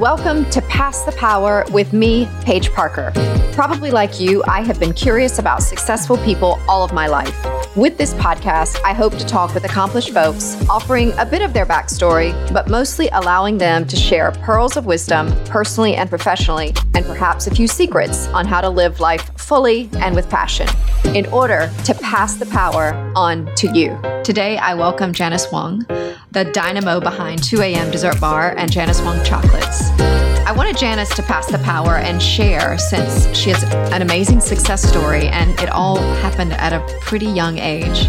Welcome to Pass the Power with me, Paige Parker. Probably like you, I have been curious about successful people all of my life. With this podcast, I hope to talk with accomplished folks, offering a bit of their backstory, but mostly allowing them to share pearls of wisdom, personally and professionally, and perhaps a few secrets on how to live life fully and with passion, in order to pass the power on to you. Today, I welcome Janice Wong, the dynamo behind 2AM Dessert Bar and Janice Wong Chocolates. I wanted Janice to pass the power and share, since she has an amazing success story and it all happened at a pretty young age.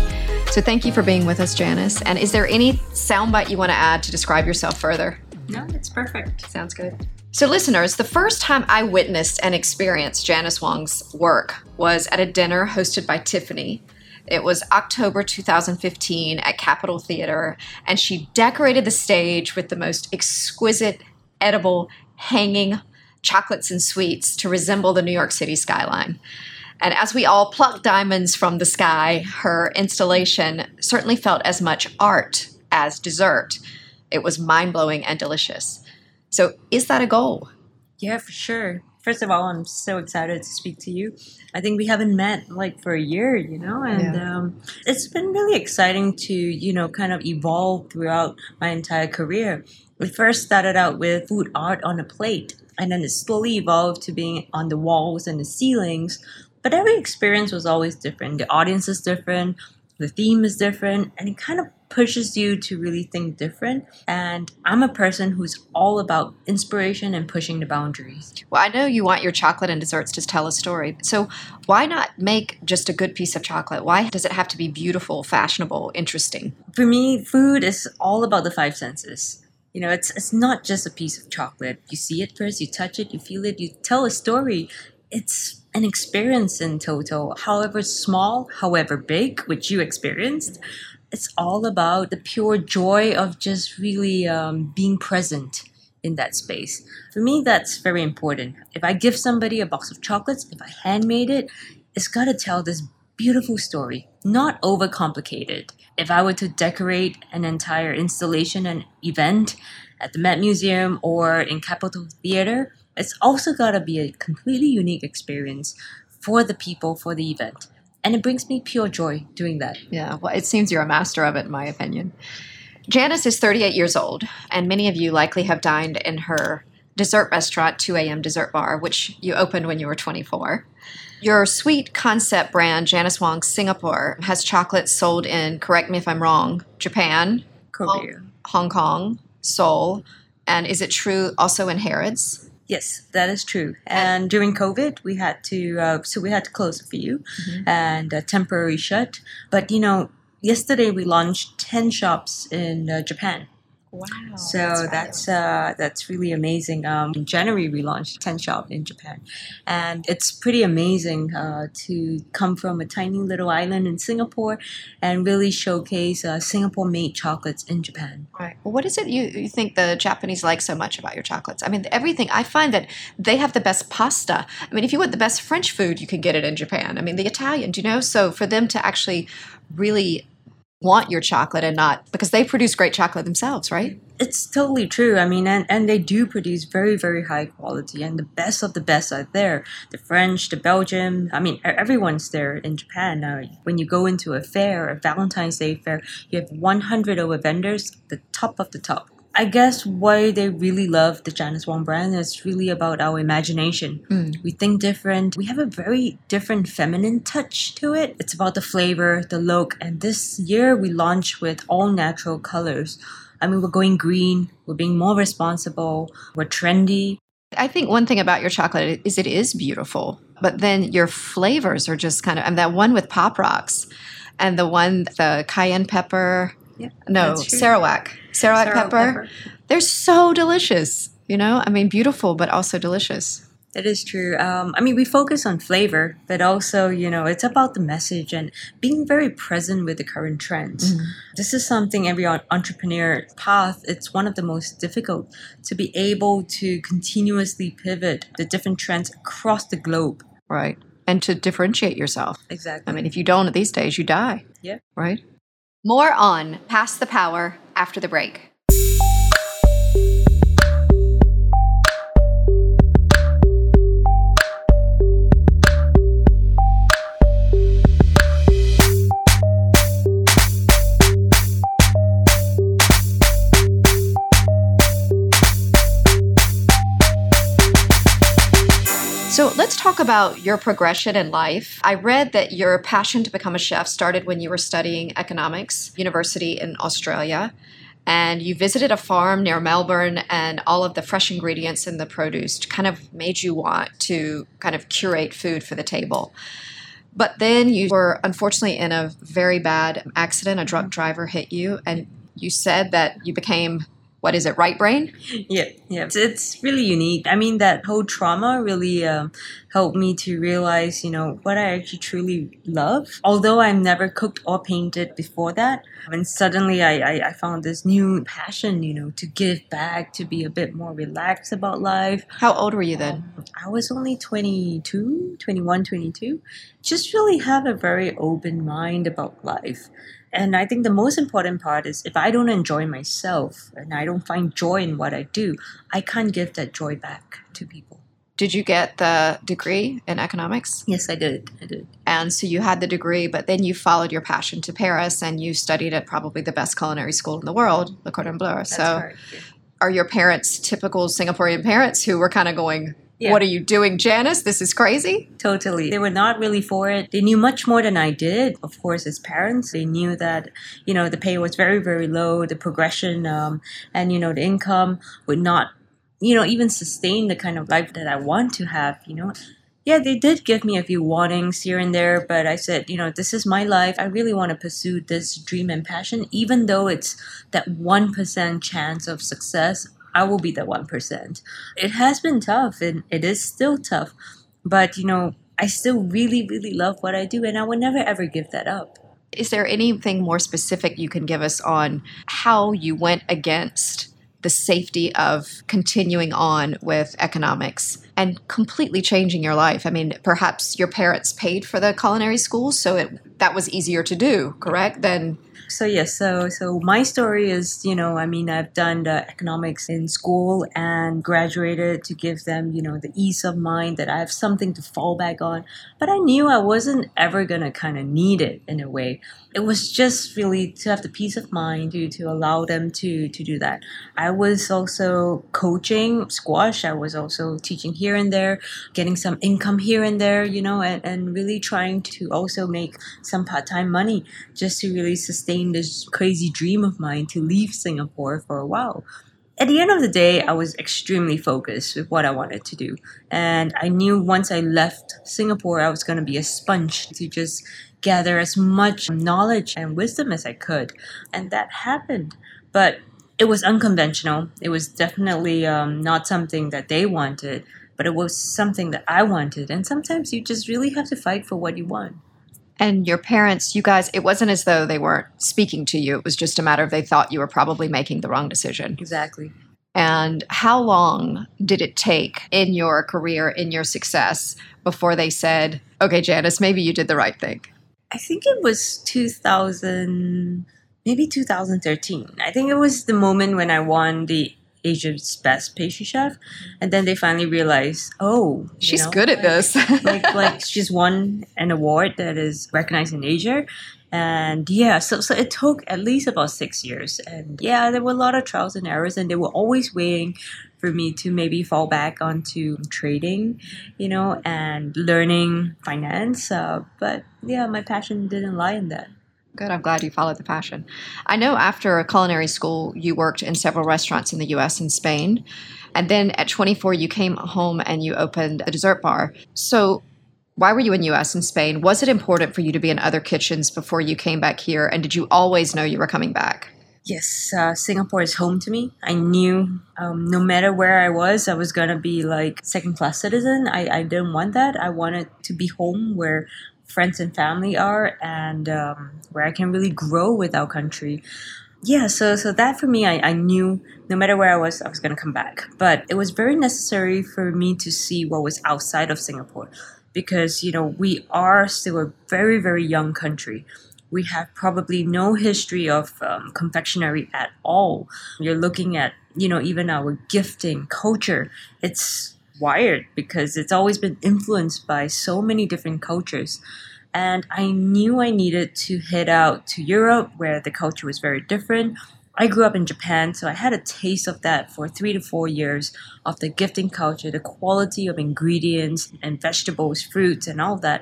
So thank you for being with us, Janice. And is there any soundbite you want to add to describe yourself further? No, that's perfect. Sounds good. So listeners, the first time I witnessed and experienced Janice Wong's work was at a dinner hosted by Tiffany. It was October 2015 at Capitol Theater, and she decorated the stage with the most exquisite, edible, hanging chocolates and sweets to resemble the New York City skyline. And as we all plucked diamonds from the sky, her installation certainly felt as much art as dessert. It was mind-blowing and delicious. So is that a goal? Yeah, for sure. First of all, I'm so excited to speak to you. I think we haven't met for a year, and yeah. It's been really exciting to, kind of evolve throughout my entire career. We first started out with food art on a plate, and then it slowly evolved to being on the walls and the ceilings. But every experience was always different. The audience is different, the theme is different, and it kind of pushes you to really think different. And I'm a person who's all about inspiration and pushing the boundaries. Well, I know you want your chocolate and desserts to tell a story. So why not make just a good piece of chocolate? Why does it have to be beautiful, fashionable, interesting? For me, food is all about the five senses. It's not just a piece of chocolate. You see it first, you touch it, you feel it, you tell a story. It's an experience in total. However small, however big, which you experienced, it's all about the pure joy of just really being present in that space. For me, that's very important. If I give somebody a box of chocolates, if I handmade it, it's got to tell this beautiful story, not overcomplicated. If I were to decorate an entire installation and event at the Met Museum or in Capitol Theater, it's also got to be a completely unique experience for the people, for the event. And it brings me pure joy doing that. Yeah, well, it seems you're a master of it, in my opinion. Janice is 38 years old, and many of you likely have dined in her dessert restaurant, 2AM Dessert Bar, which you opened when you were 24. Your sweet concept brand, Janice Wong Singapore, has chocolates sold in, correct me if I'm wrong, Japan, Korea, Hong Kong, Seoul, and is it true also in Harrods? Yes, that is true. And during COVID, we had to close a few and temporary shut. But yesterday we launched 10 shops in Japan. Wow! So that's really amazing. In January we launched 10 shops in Japan, and it's pretty amazing to come from a tiny little island in Singapore and really showcase Singapore-made chocolates in Japan. Right. Well, what is it you think the Japanese like so much about your chocolates? I mean, everything. I find that they have the best pasta. I mean, if you want the best French food, you can get it in Japan. I mean, the Italian, So for them to actually really want your chocolate and not, because they produce great chocolate themselves, right? It's totally true. I mean, and they do produce very, very high quality, and the best of the best are there. The French, the Belgian, I mean, everyone's there in Japan. When you go into a fair, a Valentine's Day fair, you have 100 over vendors, the top of the top. I guess why they really love the Janice Wong brand is really about our imagination. We think different. We have a very different feminine touch to it. It's about the flavor, the look. And this year we launched with all natural colors. I mean, we're going green. We're being more responsible. We're trendy. I think one thing about your chocolate is it is beautiful. But then your flavors are just kind of, and that one with Pop Rocks and the one, the cayenne pepper. Yeah, no, Sarawak pepper. They're so delicious, I mean, beautiful, but also delicious. It is true. I mean, we focus on flavor, but also, it's about the message and being very present with the current trends. This is something every entrepreneur path, it's one of the most difficult to be able to continuously pivot the different trends across the globe. Right. And to differentiate yourself. Exactly. I mean, if you don't these days, you die. Yeah. Right. More on Pass the Power after the break. So let's talk about your progression in life. I read that your passion to become a chef started when you were studying economics, university in Australia, and you visited a farm near Melbourne, and all of the fresh ingredients in the produce kind of made you want to kind of curate food for the table. But then you were unfortunately in a very bad accident. A drunk driver hit you, and you said that you became, what is it, right brain? Yeah. It's really unique. I mean, that whole trauma really helped me to realize, what I actually truly love. Although I've never cooked or painted before that, and suddenly I found this new passion, to give back, to be a bit more relaxed about life. How old were you then? I was only 22. Just really have a very open mind about life. And I think the most important part is if I don't enjoy myself and I don't find joy in what I do, I can't give that joy back to people. Did you get the degree in economics? Yes, I did. And so you had the degree, but then you followed your passion to Paris and you studied at probably the best culinary school in the world, Le Cordon Bleu. That's right, yeah. Are your parents typical Singaporean parents who were kind of going, yeah, what are you doing, Janice? This is crazy. Totally. They were not really for it. They knew much more than I did. Of course, as parents, they knew that, the pay was very, very low. The progression and, the income would not, even sustain the kind of life that I want to have, Yeah, they did give me a few warnings here and there, but I said, this is my life. I really want to pursue this dream and passion, even though it's that 1% chance of success. I will be the 1%. It has been tough and it is still tough, but I still really, really love what I do and I would never ever give that up. Is there anything more specific you can give us on how you went against the safety of continuing on with economics and completely changing your life? I mean, perhaps your parents paid for the culinary school, so that was easier to do, correct? Then. So yes, so my story is, I've done the economics in school and graduated to give them, the ease of mind that I have something to fall back on. But I knew I wasn't ever going to kind of need it in a way. It was just really to have the peace of mind to allow them to do that. I was also coaching squash. I was also teaching here and there, getting some income here and there, and really trying to also make some part-time money just to really sustain this crazy dream of mine to leave Singapore for a while. At the end of the day, I was extremely focused with what I wanted to do. And I knew once I left Singapore, I was going to be a sponge to just gather as much knowledge and wisdom as I could. And that happened. But it was unconventional. It was definitely not something that they wanted, but it was something that I wanted. And sometimes you just really have to fight for what you want. And your parents, you guys, it wasn't as though they weren't speaking to you. It was just a matter of they thought you were probably making the wrong decision. Exactly. And how long did it take in your career, in your success, before they said, okay, Janice, maybe you did the right thing? I think it was 2013. I think it was the moment when I won the Asia's Best Pastry Chef, and then they finally realized, oh, she's good at this. like she's won an award that is recognized in Asia, and yeah, so it took at least about 6 years, and yeah, there were a lot of trials and errors, and they were always waiting for me to maybe fall back onto trading, and learning finance, but yeah, my passion didn't lie in that. Good. I'm glad you followed the passion. I know after culinary school, you worked in several restaurants in the U.S. and Spain. And then at 24, you came home and you opened a dessert bar. So why were you in U.S. and Spain? Was it important for you to be in other kitchens before you came back here? And did you always know you were coming back? Yes, Singapore is home to me. I knew no matter where I was going to be like second-class citizen. I didn't want that. I wanted to be home where friends and family are, and where I can really grow with our country. Yeah, so that for me, I knew no matter where I was going to come back. But it was very necessary for me to see what was outside of Singapore because, we are still a very, very young country. We have probably no history of confectionery at all. You're looking at, even our gifting culture. It's wired because it's always been influenced by so many different cultures. And I knew I needed to head out to Europe where the culture was very different, I grew up in Japan, so I had a taste of that for 3 to 4 years, of the gifting culture, the quality of ingredients and vegetables, fruits, and all that.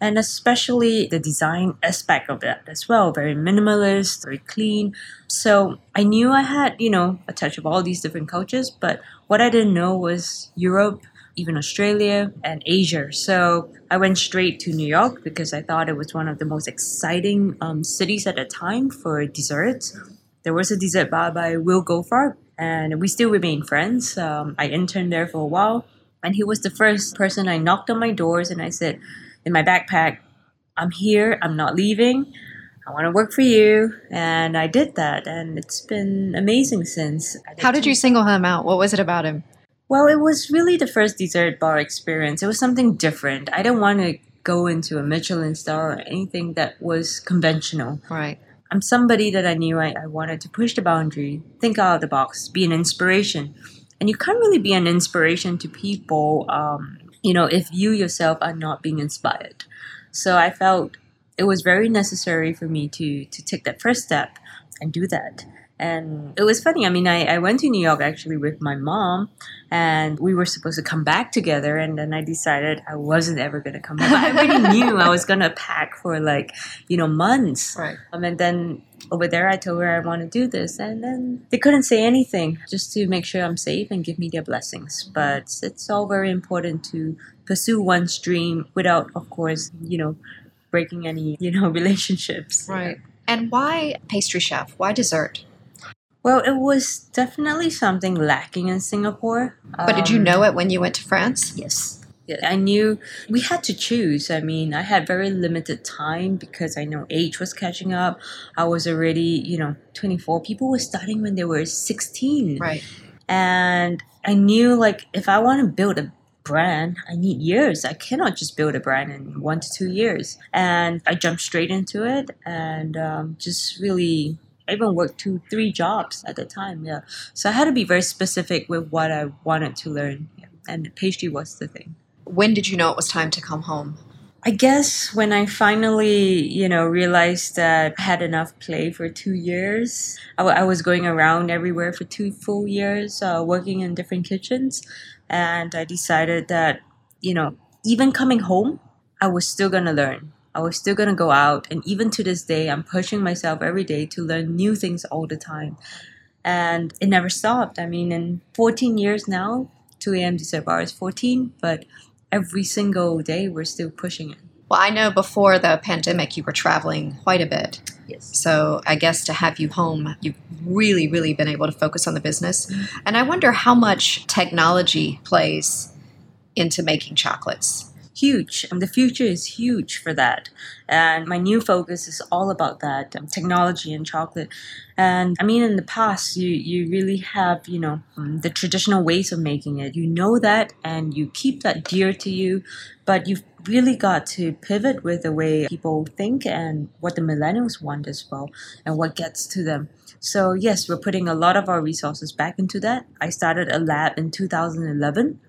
And especially the design aspect of that as well, very minimalist, very clean. So I knew I had, a touch of all these different cultures, but what I didn't know was Europe, even Australia and Asia. So I went straight to New York because I thought it was one of the most exciting cities at the time for desserts. There was a dessert bar by Will Gofarb, and we still remain friends. I interned there for a while, and he was the first person I knocked on my doors, and I said, in my backpack, I'm here, I'm not leaving, I want to work for you. And I did that, and it's been amazing since. How did you single him out? What was it about him? Well, it was really the first dessert bar experience. It was something different. I don't want to go into a Michelin star or anything that was conventional. Right. I'm somebody that I knew I wanted to push the boundary, think out of the box, be an inspiration. And you can't really be an inspiration to people, if you yourself are not being inspired. So I felt it was very necessary for me to take that first step and do that. And it was funny. I went to New York actually with my mom, and we were supposed to come back together. And then I decided I wasn't ever going to come back. I already knew I was going to pack for months. Right. And then over there, I told her I want to do this. And then they couldn't say anything just to make sure I'm safe and give me their blessings. But it's all very important to pursue one's dream without, of course, breaking any, relationships. Right. And why pastry chef? Why dessert? Well, it was definitely something lacking in Singapore. But did you know it when you went to France? Yes. I knew we had to choose. I had very limited time because I know age was catching up. I was already, 24. People were starting when they were 16. Right. And I knew, if I want to build a brand, I need years. I cannot just build a brand in 1 to 2 years. And I jumped straight into it and just really... I even worked 2-3 jobs at the time, yeah. So I had to be very specific with what I wanted to learn, yeah. And pastry was the thing. When did you know it was time to come home? I guess when I finally, realized that I had enough play for 2 years. I was going around everywhere for 2 full years, working in different kitchens, and I decided that, even coming home, I was still going to learn. I was still going to go out, and even to this day, I'm pushing myself every day to learn new things all the time. And it never stopped. In 14 years now, 2 a.m. dessert bar is 14, but every single day, we're still pushing it. Well, I know before the pandemic, you were traveling quite a bit. Yes. So I guess to have you home, you've really, really been able to focus on the business. Mm-hmm. And I wonder how much technology plays into making chocolates. Huge. The future is huge for that. And my new focus is all about that, technology and chocolate. And in the past, you really have, the traditional ways of making it. You know that, and you keep that dear to you. But you've really got to pivot with the way people think and what the millennials want as well and what gets to them. So yes, we're putting a lot of our resources back into that. I started a lab in 2011.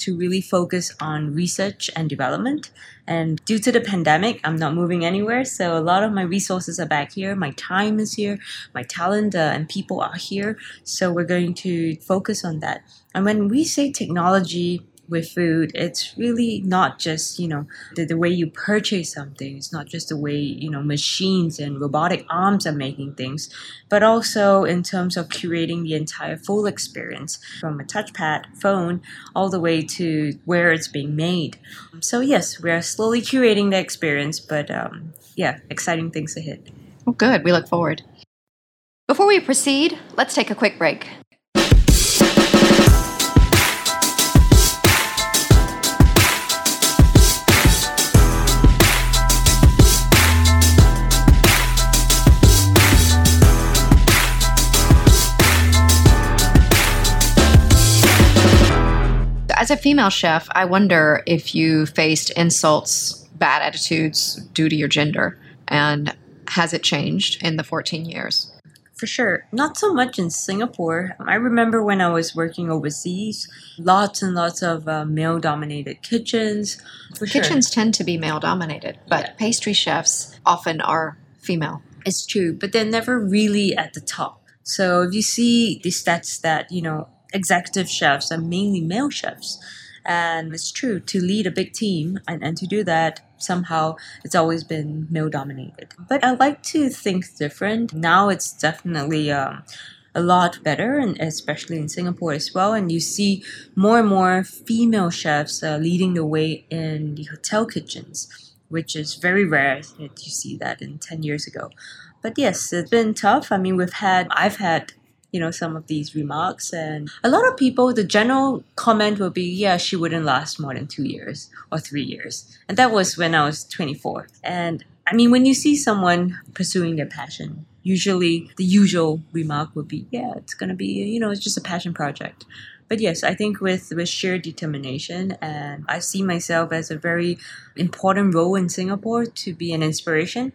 To really focus on research and development. And due to the pandemic, I'm not moving anywhere. So a lot of my resources are back here. My time is here. My talent and people are here. So we're going to focus on that. And when we say technology with food, it's really not just, the way you purchase something. It's not just the way, machines and robotic arms are making things, but also in terms of curating the entire full experience from a touchpad, phone, all the way to where it's being made. So yes, we are slowly curating the experience, but exciting things ahead. Well, good. We look forward. Before we proceed, let's take a quick break. As a female chef, I wonder if you faced insults, bad attitudes due to your gender, and has it changed in the 14 years? For sure. Not so much in Singapore. I remember when I was working overseas, lots and lots of male-dominated kitchens. Kitchens tend to be male-dominated, but pastry chefs often are female. It's true, but they're never really at the top. So if you see the stats that, you know, executive chefs are mainly male chefs, and it's true, to lead a big team and to do that, somehow it's always been male-dominated. But I like to think different. Now it's definitely a lot better, and especially in Singapore as well. And you see more and more female chefs leading the way in the hotel kitchens, which is very rare that you see that in 10 years ago. But yes, it's been tough. I mean, I've had, you know, some of these remarks, and a lot of people, the general comment will be, yeah, she wouldn't last more than 2 years or 3 years. And that was when I was 24. And I mean, when you see someone pursuing their passion, usually the usual remark would be, yeah, it's going to be, you know, it's just a passion project. But yes, I think with sheer determination, and I see myself as a very important role in Singapore to be an inspiration.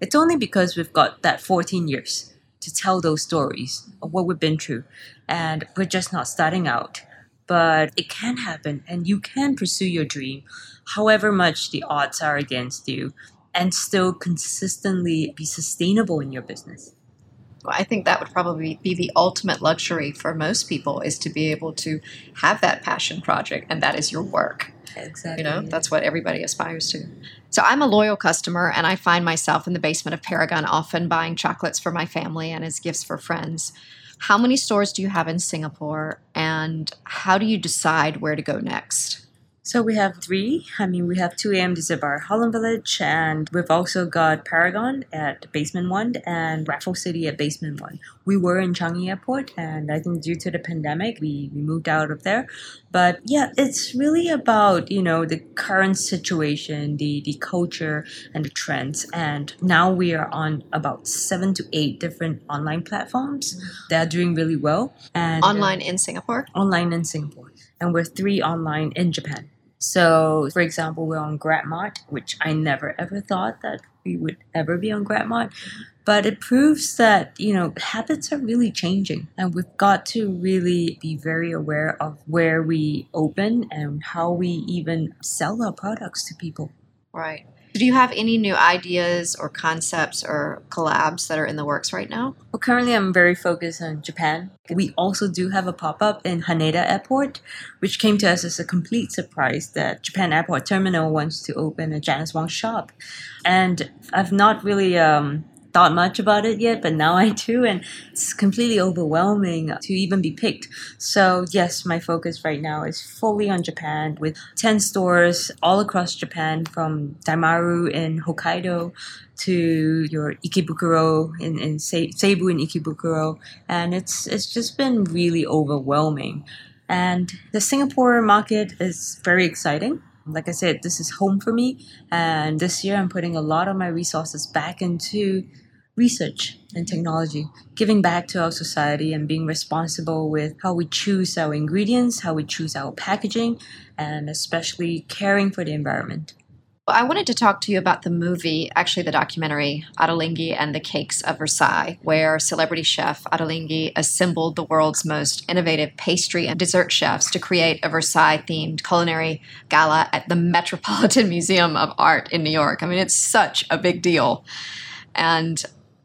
It's only because we've got that 14 years to tell those stories of what we've been through. And we're just not starting out. But it can happen, and you can pursue your dream, however much the odds are against you, and still consistently be sustainable in your business. Well, I think that would probably be the ultimate luxury for most people, is to be able to have that passion project, and that is your work. Exactly. You know, that's what everybody aspires to. So I'm a loyal customer, and I find myself in the basement of Paragon often buying chocolates for my family and as gifts for friends. How many stores do you have in Singapore, and how do you decide where to go next? So we have three. I mean, we have 2AMD's at Holland Village, and we've also got Paragon at Basement 1 and Raffle City at Basement 1. We were in Changi Airport, and I think due to the pandemic, we moved out of there. But yeah, it's really about, you know, the current situation, the culture, and the trends. And now we are on about 7 to 8 different online platforms. They're doing really well. And online in Singapore? Online in Singapore. And we're 3 online in Japan. So, for example, we're on GrabMot, which I never ever thought that we would ever be on GrabMot. But it proves that, you know, habits are really changing. And we've got to really be very aware of where we open and how we even sell our products to people. Right. Do you have any new ideas or concepts or collabs that are in the works right now? Well, currently I'm very focused on Japan. We also do have a pop-up in Haneda Airport, which came to us as a complete surprise that Japan Airport Terminal wants to open a Janice Wong shop. And I've not really thought much about it yet, but now I do, and it's completely overwhelming to even be picked. So yes, my focus right now is fully on Japan, with 10 stores all across Japan, from Daimaru in Hokkaido to your Ikebukuro in Seibu and Ikebukuro, and it's just been really overwhelming. And the Singapore market is very exciting. Like I said, this is home for me, and this year I'm putting a lot of my resources back into research and technology, giving back to our society and being responsible with how we choose our ingredients, how we choose our packaging, and especially caring for the environment. Well, I wanted to talk to you about the movie, actually the documentary, Adelingi and the Cakes of Versailles, where celebrity chef Adelingi assembled the world's most innovative pastry and dessert chefs to create a Versailles-themed culinary gala at the Metropolitan Museum of Art in New York. I mean, it's such a big deal. And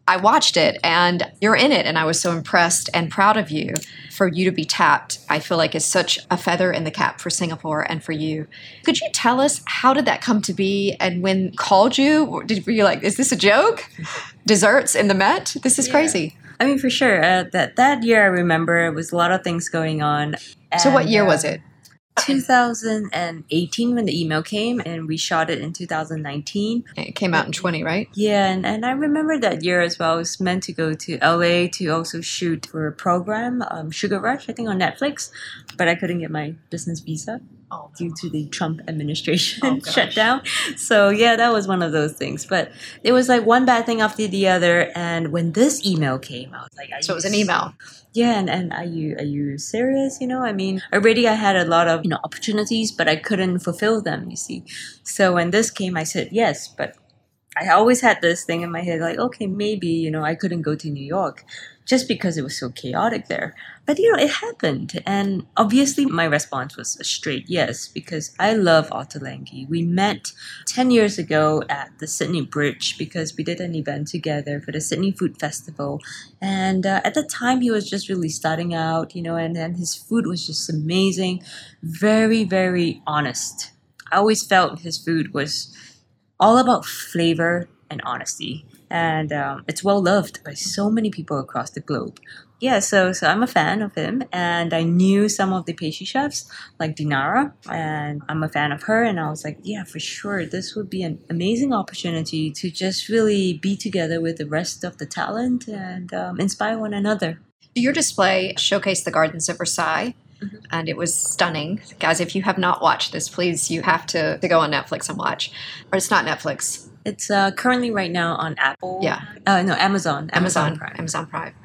I watched it, and you're in it, and I was so impressed and proud of you. For you to be tapped, I feel like, is such a feather in the cap for Singapore and for you. Could you tell us, how did that come to be, and when called you, were you like, is this a joke? Desserts in the Met? This is crazy. I mean, for sure. That year, I remember, it was a lot of things going on. And so what year was it? 2018 when the email came, and we shot it in 2019. It came out in 2020, right? Yeah, and I remember that year as well. I was meant to go to LA to also shoot for a program, Sugar Rush, I think, on Netflix, but I couldn't get my business visa due to the Trump administration shutdown. So yeah, that was one of those things. But it was like one bad thing after the other. And when this email came, I was like, so it was an email. Yeah, and are you serious? You know, I mean, already I had a lot of, you know, opportunities, but I couldn't fulfill them, you see. So when this came, I said yes, but I always had this thing in my head, like, okay, maybe, you know, I couldn't go to New York just because it was so chaotic there. But, you know, it happened. And obviously my response was a straight yes, because I love Ottolenghi. We met 10 years ago at the Sydney Bridge because we did an event together for the Sydney Food Festival. And at the time, he was just really starting out, you know, and then his food was just amazing. Very, very honest. I always felt his food was all about flavor and honesty. And it's well loved by so many people across the globe. Yeah, so I'm a fan of him, and I knew some of the pastry chefs, like Dinara, and I'm a fan of her, and I was like, yeah, for sure, this would be an amazing opportunity to just really be together with the rest of the talent and inspire one another. Your display showcased the gardens of Versailles. Mm-hmm. And it was stunning. Guys, if you have not watched this, please, you have to go on Netflix and watch. Or it's not Netflix. It's currently right now on Apple. Yeah. No, Amazon. Amazon Prime. Amazon Prime.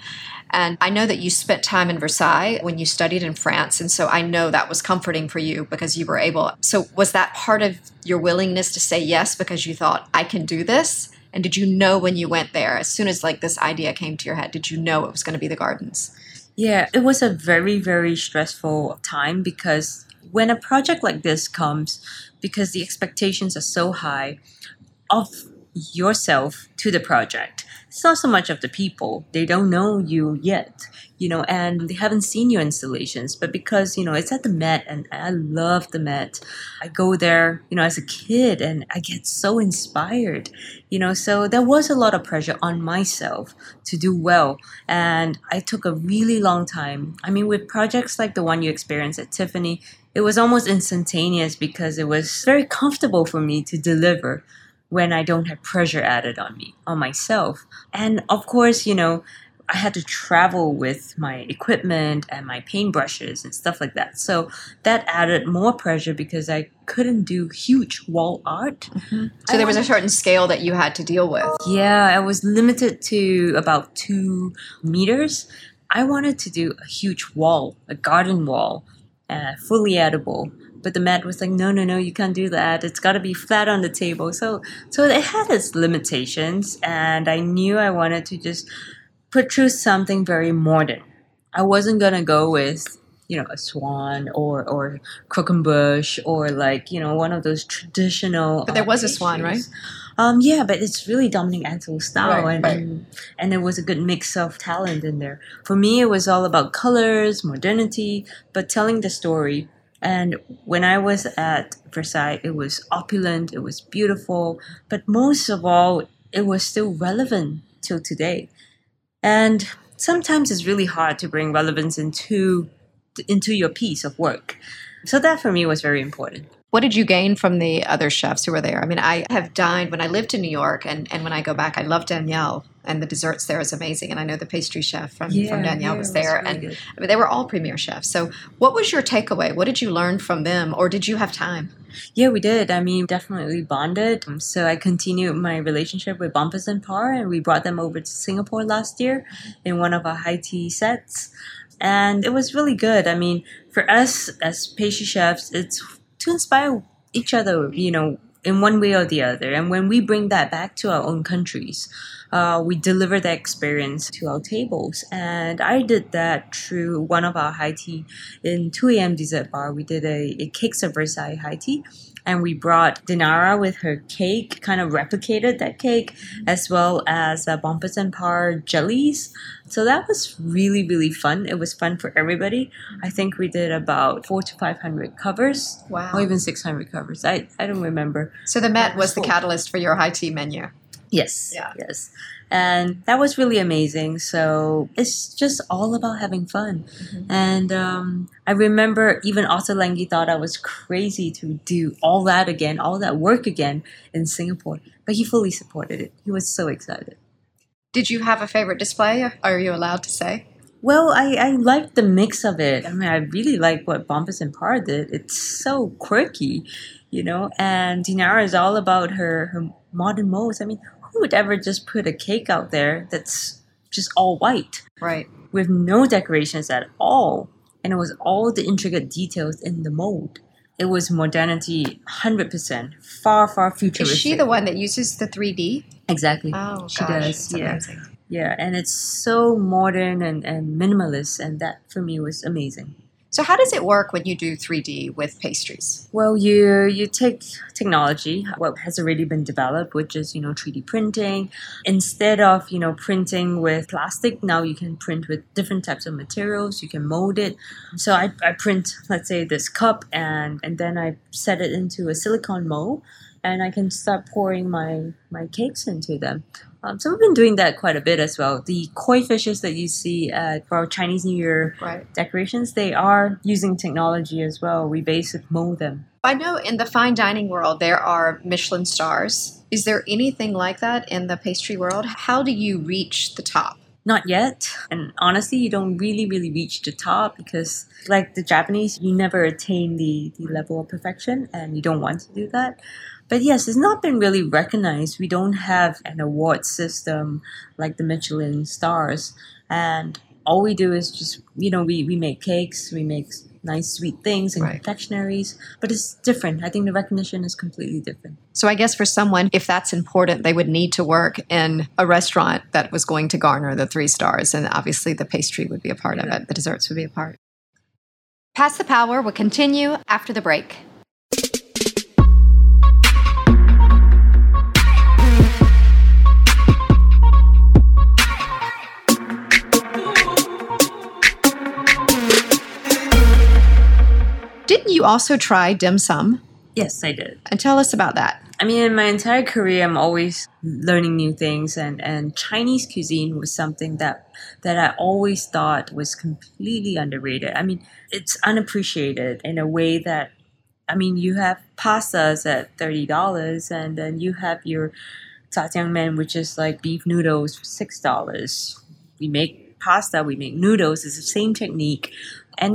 And I know that you spent time in Versailles when you studied in France. And so I know that was comforting for you because you were able. So was that part of your willingness to say yes because you thought, I can do this? And did you know when you went there, as soon as like this idea came to your head, did you know it was going to be the gardens? Yeah, it was a very, very stressful time because when a project like this comes, because the expectations are so high of yourself to the project, it's not so much of the people. They don't know you yet, you know, and they haven't seen your installations. But because, you know, it's at the Met and I love the Met, I go there, you know, as a kid and I get so inspired, you know, so there was a lot of pressure on myself to do well. And I took a really long time. I mean, with projects like the one you experienced at Tiffany, it was almost instantaneous because it was very comfortable for me to deliver when I don't have pressure added on me, on myself. And of course, you know, I had to travel with my equipment and my paintbrushes and stuff like that. So that added more pressure because I couldn't do huge wall art. Mm-hmm. So there was a certain scale that you had to deal with. Yeah, I was limited to about 2 meters. I wanted to do a huge wall, a garden wall, fully edible. But the Met was like, no, you can't do that. It's got to be flat on the table. So it had its limitations. And I knew I wanted to just put through something very modern. I wasn't going to go with, you know, a swan or croquembouche or like, you know, one of those traditional. But there was a swan, right? Yeah, but it's really Dominic Ansell's style, right, and there was a good mix of talent in there. For me, it was all about colors, modernity, but telling the story. And when I was at Versailles, it was opulent, it was beautiful, but most of all, it was still relevant till today. And sometimes it's really hard to bring relevance into your piece of work. So that for me was very important. What did you gain from the other chefs who were there? I mean, I have dined when I lived in New York, and when I go back, I love Danielle, and the desserts there is amazing. And I know the pastry chef from Danielle was there, really good. I mean, they were all premier chefs. So what was your takeaway? What did you learn from them, or did you have time? Yeah, we did. I mean, definitely bonded. So I continued my relationship with Bompas and Parr, and we brought them over to Singapore last year in one of our high tea sets. And it was really good. I mean, for us as pastry chefs, it's to inspire each other, you know, in one way or the other. And when we bring that back to our own countries, we deliver that experience to our tables. And I did that through one of our high tea in 2am dessert bar. We did a Cakes of Versailles high tea. And we brought Dinara with her cake, kind of replicated that cake, as well as Bompas and Parr jellies. So that was really, really fun. It was fun for everybody. I think we did about 400 to 500 covers. Wow. Or even 600 covers. I don't remember. So the Met was the catalyst for your high tea menu. Yes. Yeah. Yes. And that was really amazing. So it's just all about having fun. Mm-hmm. And I remember even Ottolenghi thought I was crazy to do all that again, all that work again in Singapore. But he fully supported it. He was so excited. Did you have a favorite display? Are you allowed to say? Well, I liked the mix of it. I mean, I really like what Bompas and Parr did. It's so quirky, you know. And Dinara is all about her modern modes. I mean, who would ever just put a cake out there that's just all white? Right. With no decorations at all. And it was all the intricate details in the mold. it was modernity 100%, far futuristic. Is she the one that uses the 3D? Exactly. Oh, she does. Yeah. Amazing. Yeah, and it's so modern and minimalist, and that for me was amazing. So how does it work when you do 3D with pastries? Well, you take technology, what has already been developed, which is, 3D printing. Instead of, printing with plastic, now you can print with different types of materials. You can mold it. So I print, let's say, this cup, and then I set it into a silicone mold, and I can start pouring my cakes into them. So we've been doing that quite a bit as well. The koi fishes that you see for Chinese New Year decorations, they are using technology as well. We basically mold them. I know in the fine dining world, there are Michelin stars. Is there anything like that in the pastry world? How do you reach the top? Not yet. And honestly, you don't really reach the top because like the Japanese, you never attain the level of perfection and you don't want to do that. But yes, it's not been really recognized. We don't have an award system like the Michelin stars. And all we do is just, we make cakes, we make nice sweet things and confectionaries. But it's different. I think the recognition is completely different. So I guess for someone, if that's important, they would need to work in a restaurant that was going to garner the 3 stars. And obviously the pastry would be a part of it. The desserts would be a part. Pass the Power will continue after the break. Didn't you also try dim sum? Yes, I did. And tell us about that. I mean, in my entire career, I'm always learning new things. And Chinese cuisine was something that I always thought was completely underrated. I mean, it's unappreciated in a way that, you have pastas at $30 and then you have your jjiangmen, which is like beef noodles for $6. We make pasta, we make noodles. It's the same technique. And,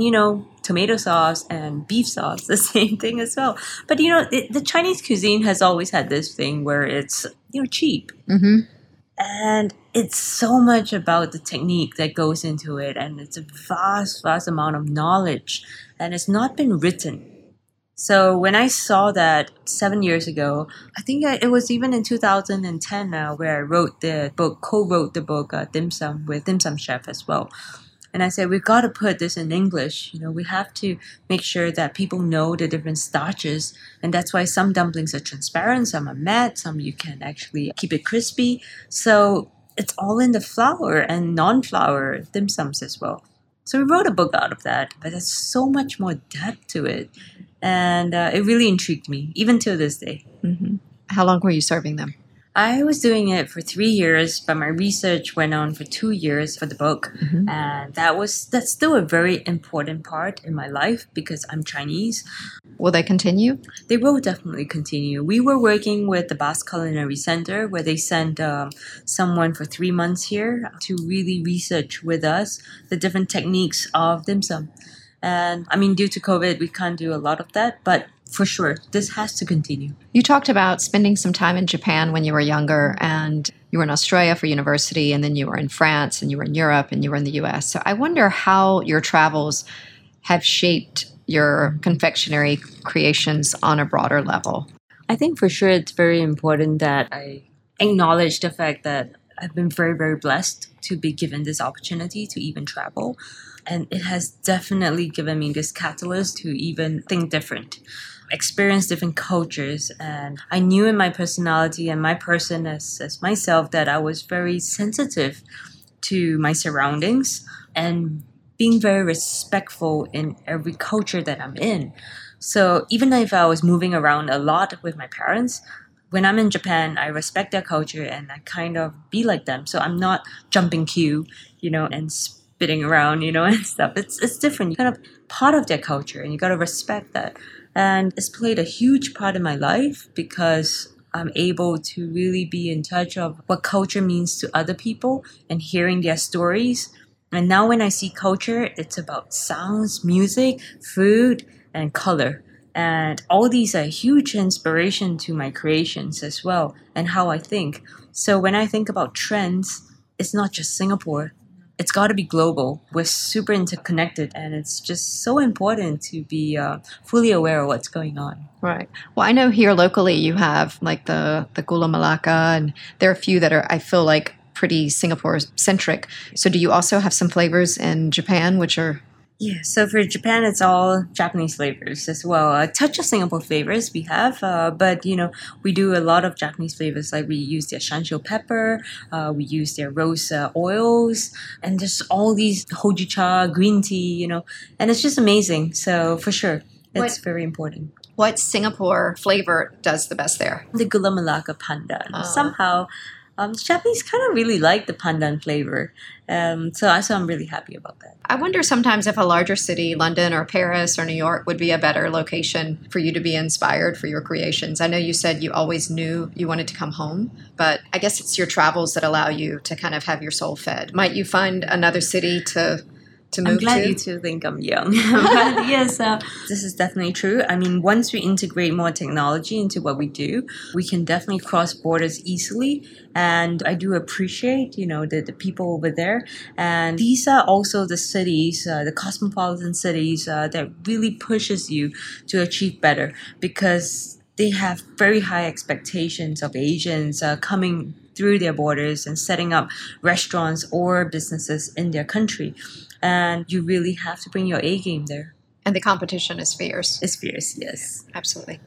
tomato sauce and beef sauce, the same thing as well. But, the Chinese cuisine has always had this thing where it's, cheap. Mm-hmm. And it's so much about the technique that goes into it. And it's a vast amount of knowledge. And it's not been written. So when I saw that 7 years ago, I think it was even in 2010 now where I co-wrote the book Dim Sum with Dim Sum Chef as well. And I said, we've got to put this in English. We have to make sure that people know the different starches. And that's why some dumplings are transparent, some are matte, some you can actually keep it crispy. So it's all in the flour and non-flour dim sums as well. So we wrote a book out of that, but there's so much more depth to it. And it really intrigued me, even till this day. Mm-hmm. How long were you serving them? I was doing it for 3 years, but my research went on for 2 years for the book. Mm-hmm. And that's still a very important part in my life because I'm Chinese. Will they continue? They will definitely continue. We were working with the Basque Culinary Center where they sent someone for 3 months here to really research with us the different techniques of dim sum. And due to COVID, we can't do a lot of that, but for sure, this has to continue. You talked about spending some time in Japan when you were younger, and you were in Australia for university, and then you were in France, and you were in Europe, and you were in the U.S. So I wonder how your travels have shaped your confectionery creations on a broader level. I think for sure it's very important that I acknowledge the fact that I've been very blessed to be given this opportunity to even travel. And it has definitely given me this catalyst to even think different, experience different cultures. And I knew in my personality and my person as myself that I was very sensitive to my surroundings and being very respectful in every culture that I'm in. So even if I was moving around a lot with my parents, when I'm in Japan, I respect their culture and I kind of be like them. So I'm not jumping queue, and spitting around, and stuff. It's different. You're kind of part of their culture and you got to respect that. And it's played a huge part in my life because I'm able to really be in touch of what culture means to other people and hearing their stories. And now when I see culture, it's about sounds, music, food, and color. And all these are huge inspiration to my creations as well and how I think. So when I think about trends, it's not just Singapore. It's got to be global. We're super interconnected, and it's just so important to be fully aware of what's going on. Right. Well, I know here locally you have like the Gula Melaka, and there are a few that are, I feel like, pretty Singapore-centric. So do you also have some flavors in Japan, which are... Yeah, so for Japan, it's all Japanese flavors as well. A touch of Singapore flavors we have, but, you know, we do a lot of Japanese flavors. Like, we use their Sancho pepper, we use their rose oils, and just all these hojicha, green tea, you know. And it's just amazing. So, for sure, it's very important. What Singapore flavor does the best there? The Gula Melaka pandan. Oh. Somehow... Japanese kind of really like the pandan flavor, so I'm really happy about that. I wonder sometimes if a larger city, London or Paris or New York, would be a better location for you to be inspired for your creations. I know you said you always knew you wanted to come home, but I guess it's your travels that allow you to kind of have your soul fed. Might you find another city to move to? I'm glad you two think I'm young. But yes, this is definitely true. I mean, once we integrate more technology into what we do, we can definitely cross borders easily. And I do appreciate, you know, the people over there. And these are also the cities, the cosmopolitan cities that really pushes you to achieve better, because they have very high expectations of Asians coming through their borders and setting up restaurants or businesses in their country. And you really have to bring your A game there. And the competition is fierce. It's fierce, yes. Absolutely.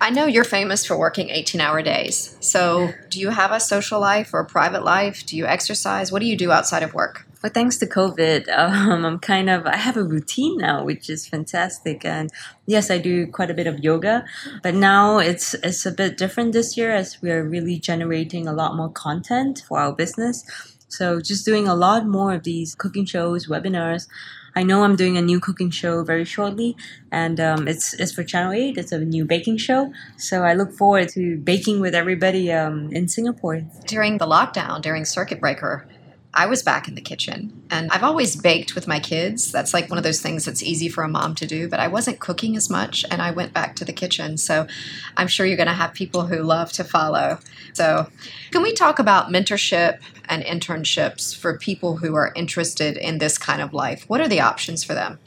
I know you're famous for working 18-hour days. So do you have a social life or a private life? Do you exercise? What do you do outside of work? Well, thanks to COVID, I have a routine now, which is fantastic. And yes, I do quite a bit of yoga, but now it's a bit different this year as we are really generating a lot more content for our business. So just doing a lot more of these cooking shows, webinars. I know I'm doing a new cooking show very shortly, and it's for Channel 8. It's a new baking show. So I look forward to baking with everybody in Singapore. During the lockdown, during Circuit Breaker, I was back in the kitchen, and I've always baked with my kids. That's like one of those things that's easy for a mom to do, but I wasn't cooking as much, and I went back to the kitchen. So I'm sure you're going to have people who love to follow. So can we talk about mentorship and internships for people who are interested in this kind of life? What are the options for them?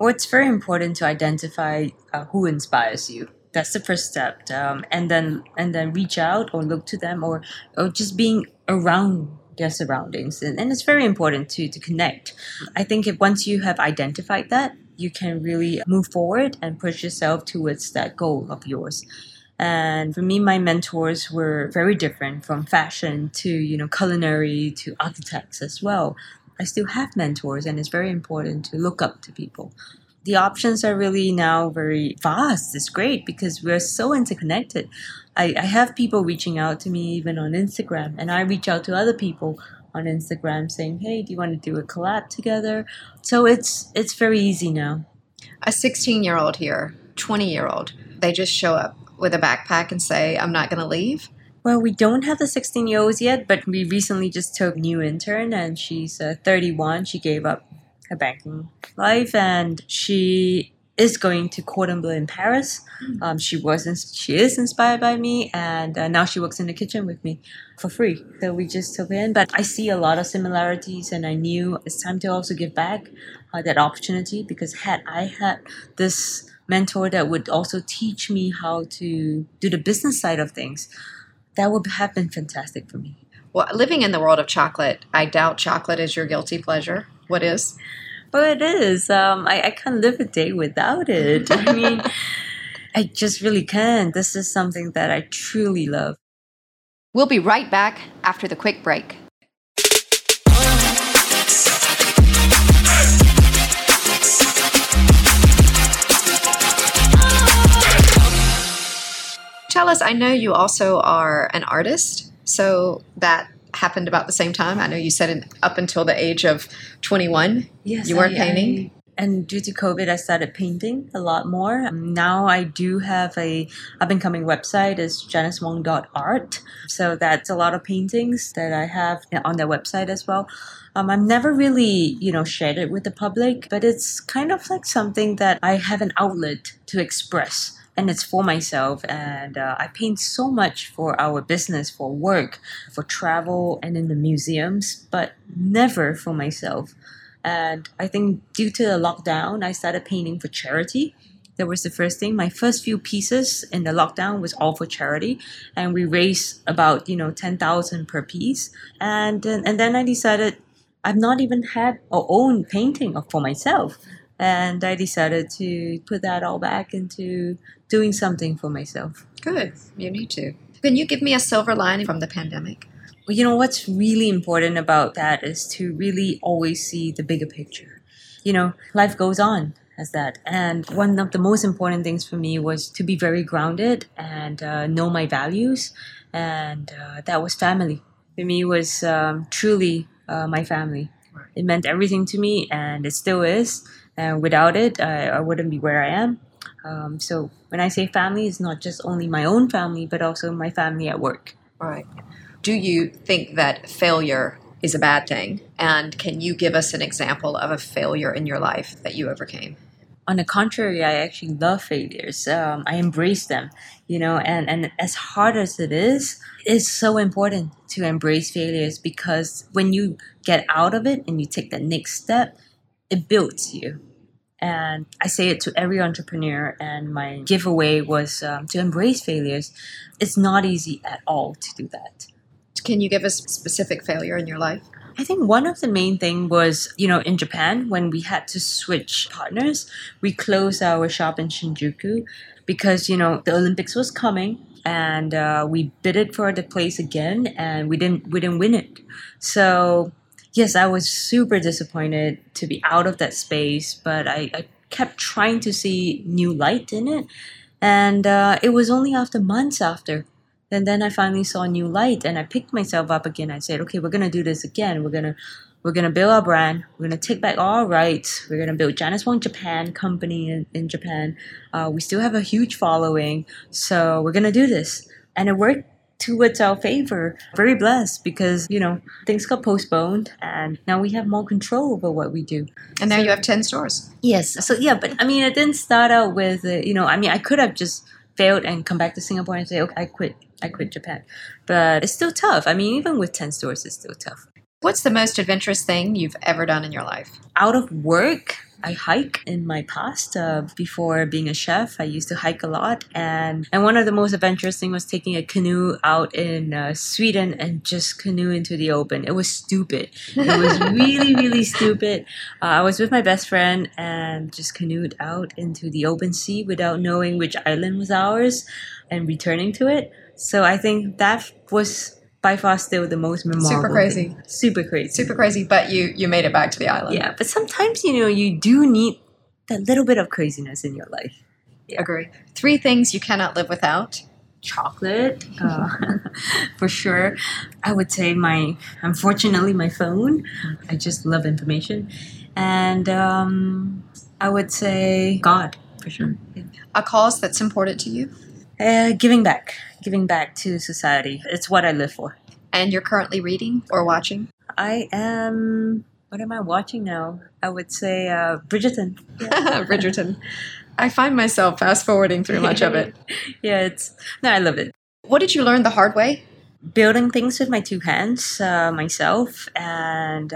Well, it's very important to identify who inspires you. That's the first step. And then reach out or look to them or just being around their surroundings. And it's very important to connect. I think if once you have identified that, you can really move forward and push yourself towards that goal of yours. And for me, my mentors were very different, from fashion to, you know, culinary to architects as well. I still have mentors, and it's very important to look up to people. The options are really now very vast. It's great because we're so interconnected. I have people reaching out to me even on Instagram, and I reach out to other people on Instagram saying, hey, do you want to do a collab together? So it's very easy now. A 16-year-old here, 20-year-old, they just show up with a backpack and say, I'm not going to leave. Well, we don't have the 16-year-olds yet, but we recently just took a new intern, and she's 31. She gave up her banking life, and she is going to Cordon Bleu in Paris. She is inspired by me, and now she works in the kitchen with me for free. So we just took in, but I see a lot of similarities, and I knew it's time to also give back that opportunity, because had I had this mentor that would also teach me how to do the business side of things, that would have been fantastic for me. Well, living in the world of chocolate, I doubt chocolate is your guilty pleasure. What is? Well, it is. I can't live a day without it. I mean, I just really can't. This is something that I truly love. We'll be right back after the quick break. Tell us, I know you also are an artist, so that happened about the same time. I know you said up until the age of 21, yes, you weren't painting. And due to COVID, I started painting a lot more. Now I do have a up-and-coming website. It's janicewong.art. So that's a lot of paintings that I have on their website as well. I've never really, you know, shared it with the public, but it's kind of like something that I have an outlet to express and it's for myself. And I paint so much for our business, for work, for travel, and in the museums, but never for myself. And I think due to the lockdown, I started painting for charity. That was the first thing. My first few pieces in the lockdown was all for charity, and we raised about, you know, 10,000 per piece. And then I decided I've not even had or owned painting for myself. And I decided to put that all back into doing something for myself. Good. You need to. Can you give me a silver lining from the pandemic? Well, you know, what's really important about that is to really always see the bigger picture. You know, life goes on as that. And one of the most important things for me was to be very grounded and know my values. And that was family. For me, it was truly my family. Right. It meant everything to me, and it still is. And without it, I wouldn't be where I am. So when I say family, it's not just only my own family, but also my family at work. All right. Do you think that failure is a bad thing? And can you give us an example of a failure in your life that you overcame? On the contrary, I actually love failures. I embrace them, you know, and as hard as it is, it's so important to embrace failures, because when you get out of it and you take that next step, it builds you. And I say it to every entrepreneur, and my giveaway was to embrace failures. It's not easy at all to do that. Can you give us a specific failure in your life? I think one of the main thing was, you know, in Japan, when we had to switch partners, we closed our shop in Shinjuku because, you know, the Olympics was coming. And we bidded for the place again, and we didn't win it. So yes, I was super disappointed to be out of that space, but I kept trying to see new light in it. And it was only after months after. And then I finally saw new light, and I picked myself up again. I said, okay, we're going to do this again. We're going to build our brand. We're going to take back all our rights. We're going to build Janice Wong Japan company in Japan. We still have a huge following. So we're going to do this. And it worked towards our favor. Very blessed, because, you know, things got postponed, and now we have more control over what we do. And now you have 10 stores. Yes. So yeah, but I mean, it didn't start out with, you know, I mean, I could have just failed and come back to Singapore and say, okay, I quit Japan. But it's still tough. I mean, even with 10 stores, it's still tough. What's the most adventurous thing you've ever done in your life? Out of work, I hike. In my past, before being a chef, I used to hike a lot. And one of the most adventurous thing was taking a canoe out in Sweden and just canoe into the open. It was stupid. It was really, really stupid. I was with my best friend and just canoed out into the open sea without knowing which island was ours and returning to it. So I think that was by far still the most memorable thing. Super crazy, but you made it back to the island. Yeah, but sometimes, you know, you do need that little bit of craziness in your life. Yeah. Agree. 3 things you cannot live without. Chocolate, for sure. I would say unfortunately, my phone. I just love information. And I would say God, for sure. Yeah. A cause that's important to you? Giving back to society. It's what I live for. And you're currently reading or watching? What am I watching now? I would say Bridgerton. Yeah. Bridgerton. I find myself fast-forwarding through much of it. Yeah, I love it. What did you learn the hard way? Building things with my 2 hands, myself, and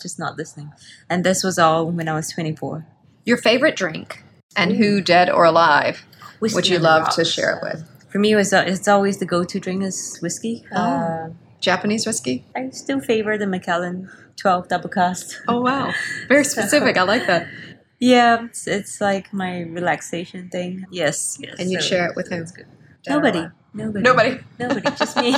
just not listening. And this was all when I was 24. Your favorite drink, and who, dead or alive, would you love to share it with? For me, it's always the go-to drink is whiskey. Japanese whiskey? I still favor the Macallan 12 double cast. Oh, wow. Very specific. I like that. Yeah, it's like my relaxation thing. Yes. And you share it with who? Nobody. Just me.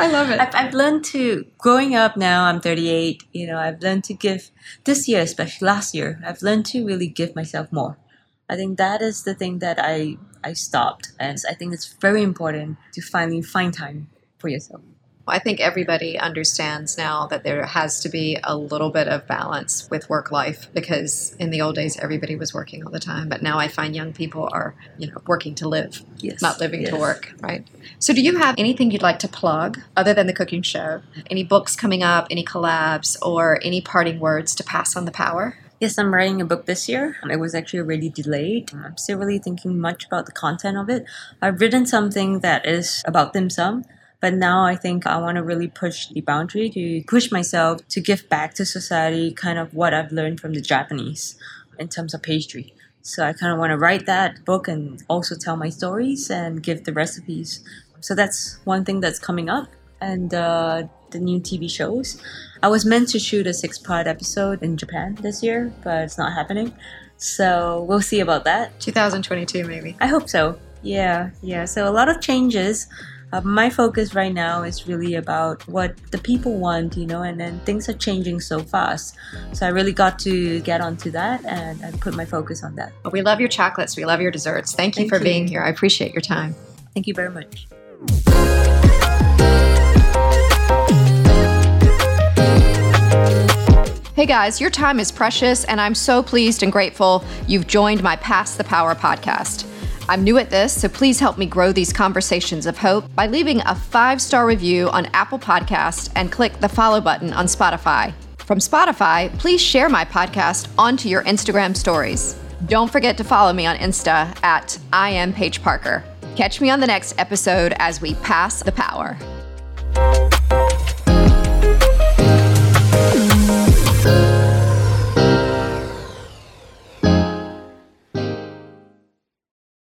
I love it. I've learned to, growing up now, I'm 38, you know, I've learned to give, this year especially, last year, I've learned to really give myself more. I think that is the thing that I stopped. And I think it's very important to finally find time for yourself. Well, I think everybody understands now that there has to be a little bit of balance with work life, because in the old days, everybody was working all the time. But now I find young people are, you know, working to live, not living to work, right? So do you have anything you'd like to plug other than the cooking show? Any books coming up, any collabs, or any parting words to pass on the power? Yes, I'm writing a book this year. It was actually already delayed. I'm still really thinking much about the content of it. I've written something that is about dim sum, but now I think I want to really push the boundary, to push myself to give back to society kind of what I've learned from the Japanese in terms of pastry. So I kind of want to write that book and also tell my stories and give the recipes. So that's one thing that's coming up. And the new TV shows. I was meant to shoot a 6-part episode in Japan this year, but it's not happening. So we'll see about that. 2022 maybe. I hope so. Yeah. So a lot of changes. My focus right now is really about what the people want, you know, and then things are changing so fast. So I really got to get onto that and put my focus on that. We love your chocolates. We love your desserts. Thank you for being here. I appreciate your time. Thank you very much. Hey guys, your time is precious and I'm so pleased and grateful you've joined my Pass the Power podcast. I'm new at this, so please help me grow these conversations of hope by leaving a 5-star review on Apple Podcasts and click the follow button on Spotify. From Spotify, please share my podcast onto your Instagram stories. Don't forget to follow me on Insta at I am Paige Parker. Catch me on the next episode as we pass the power.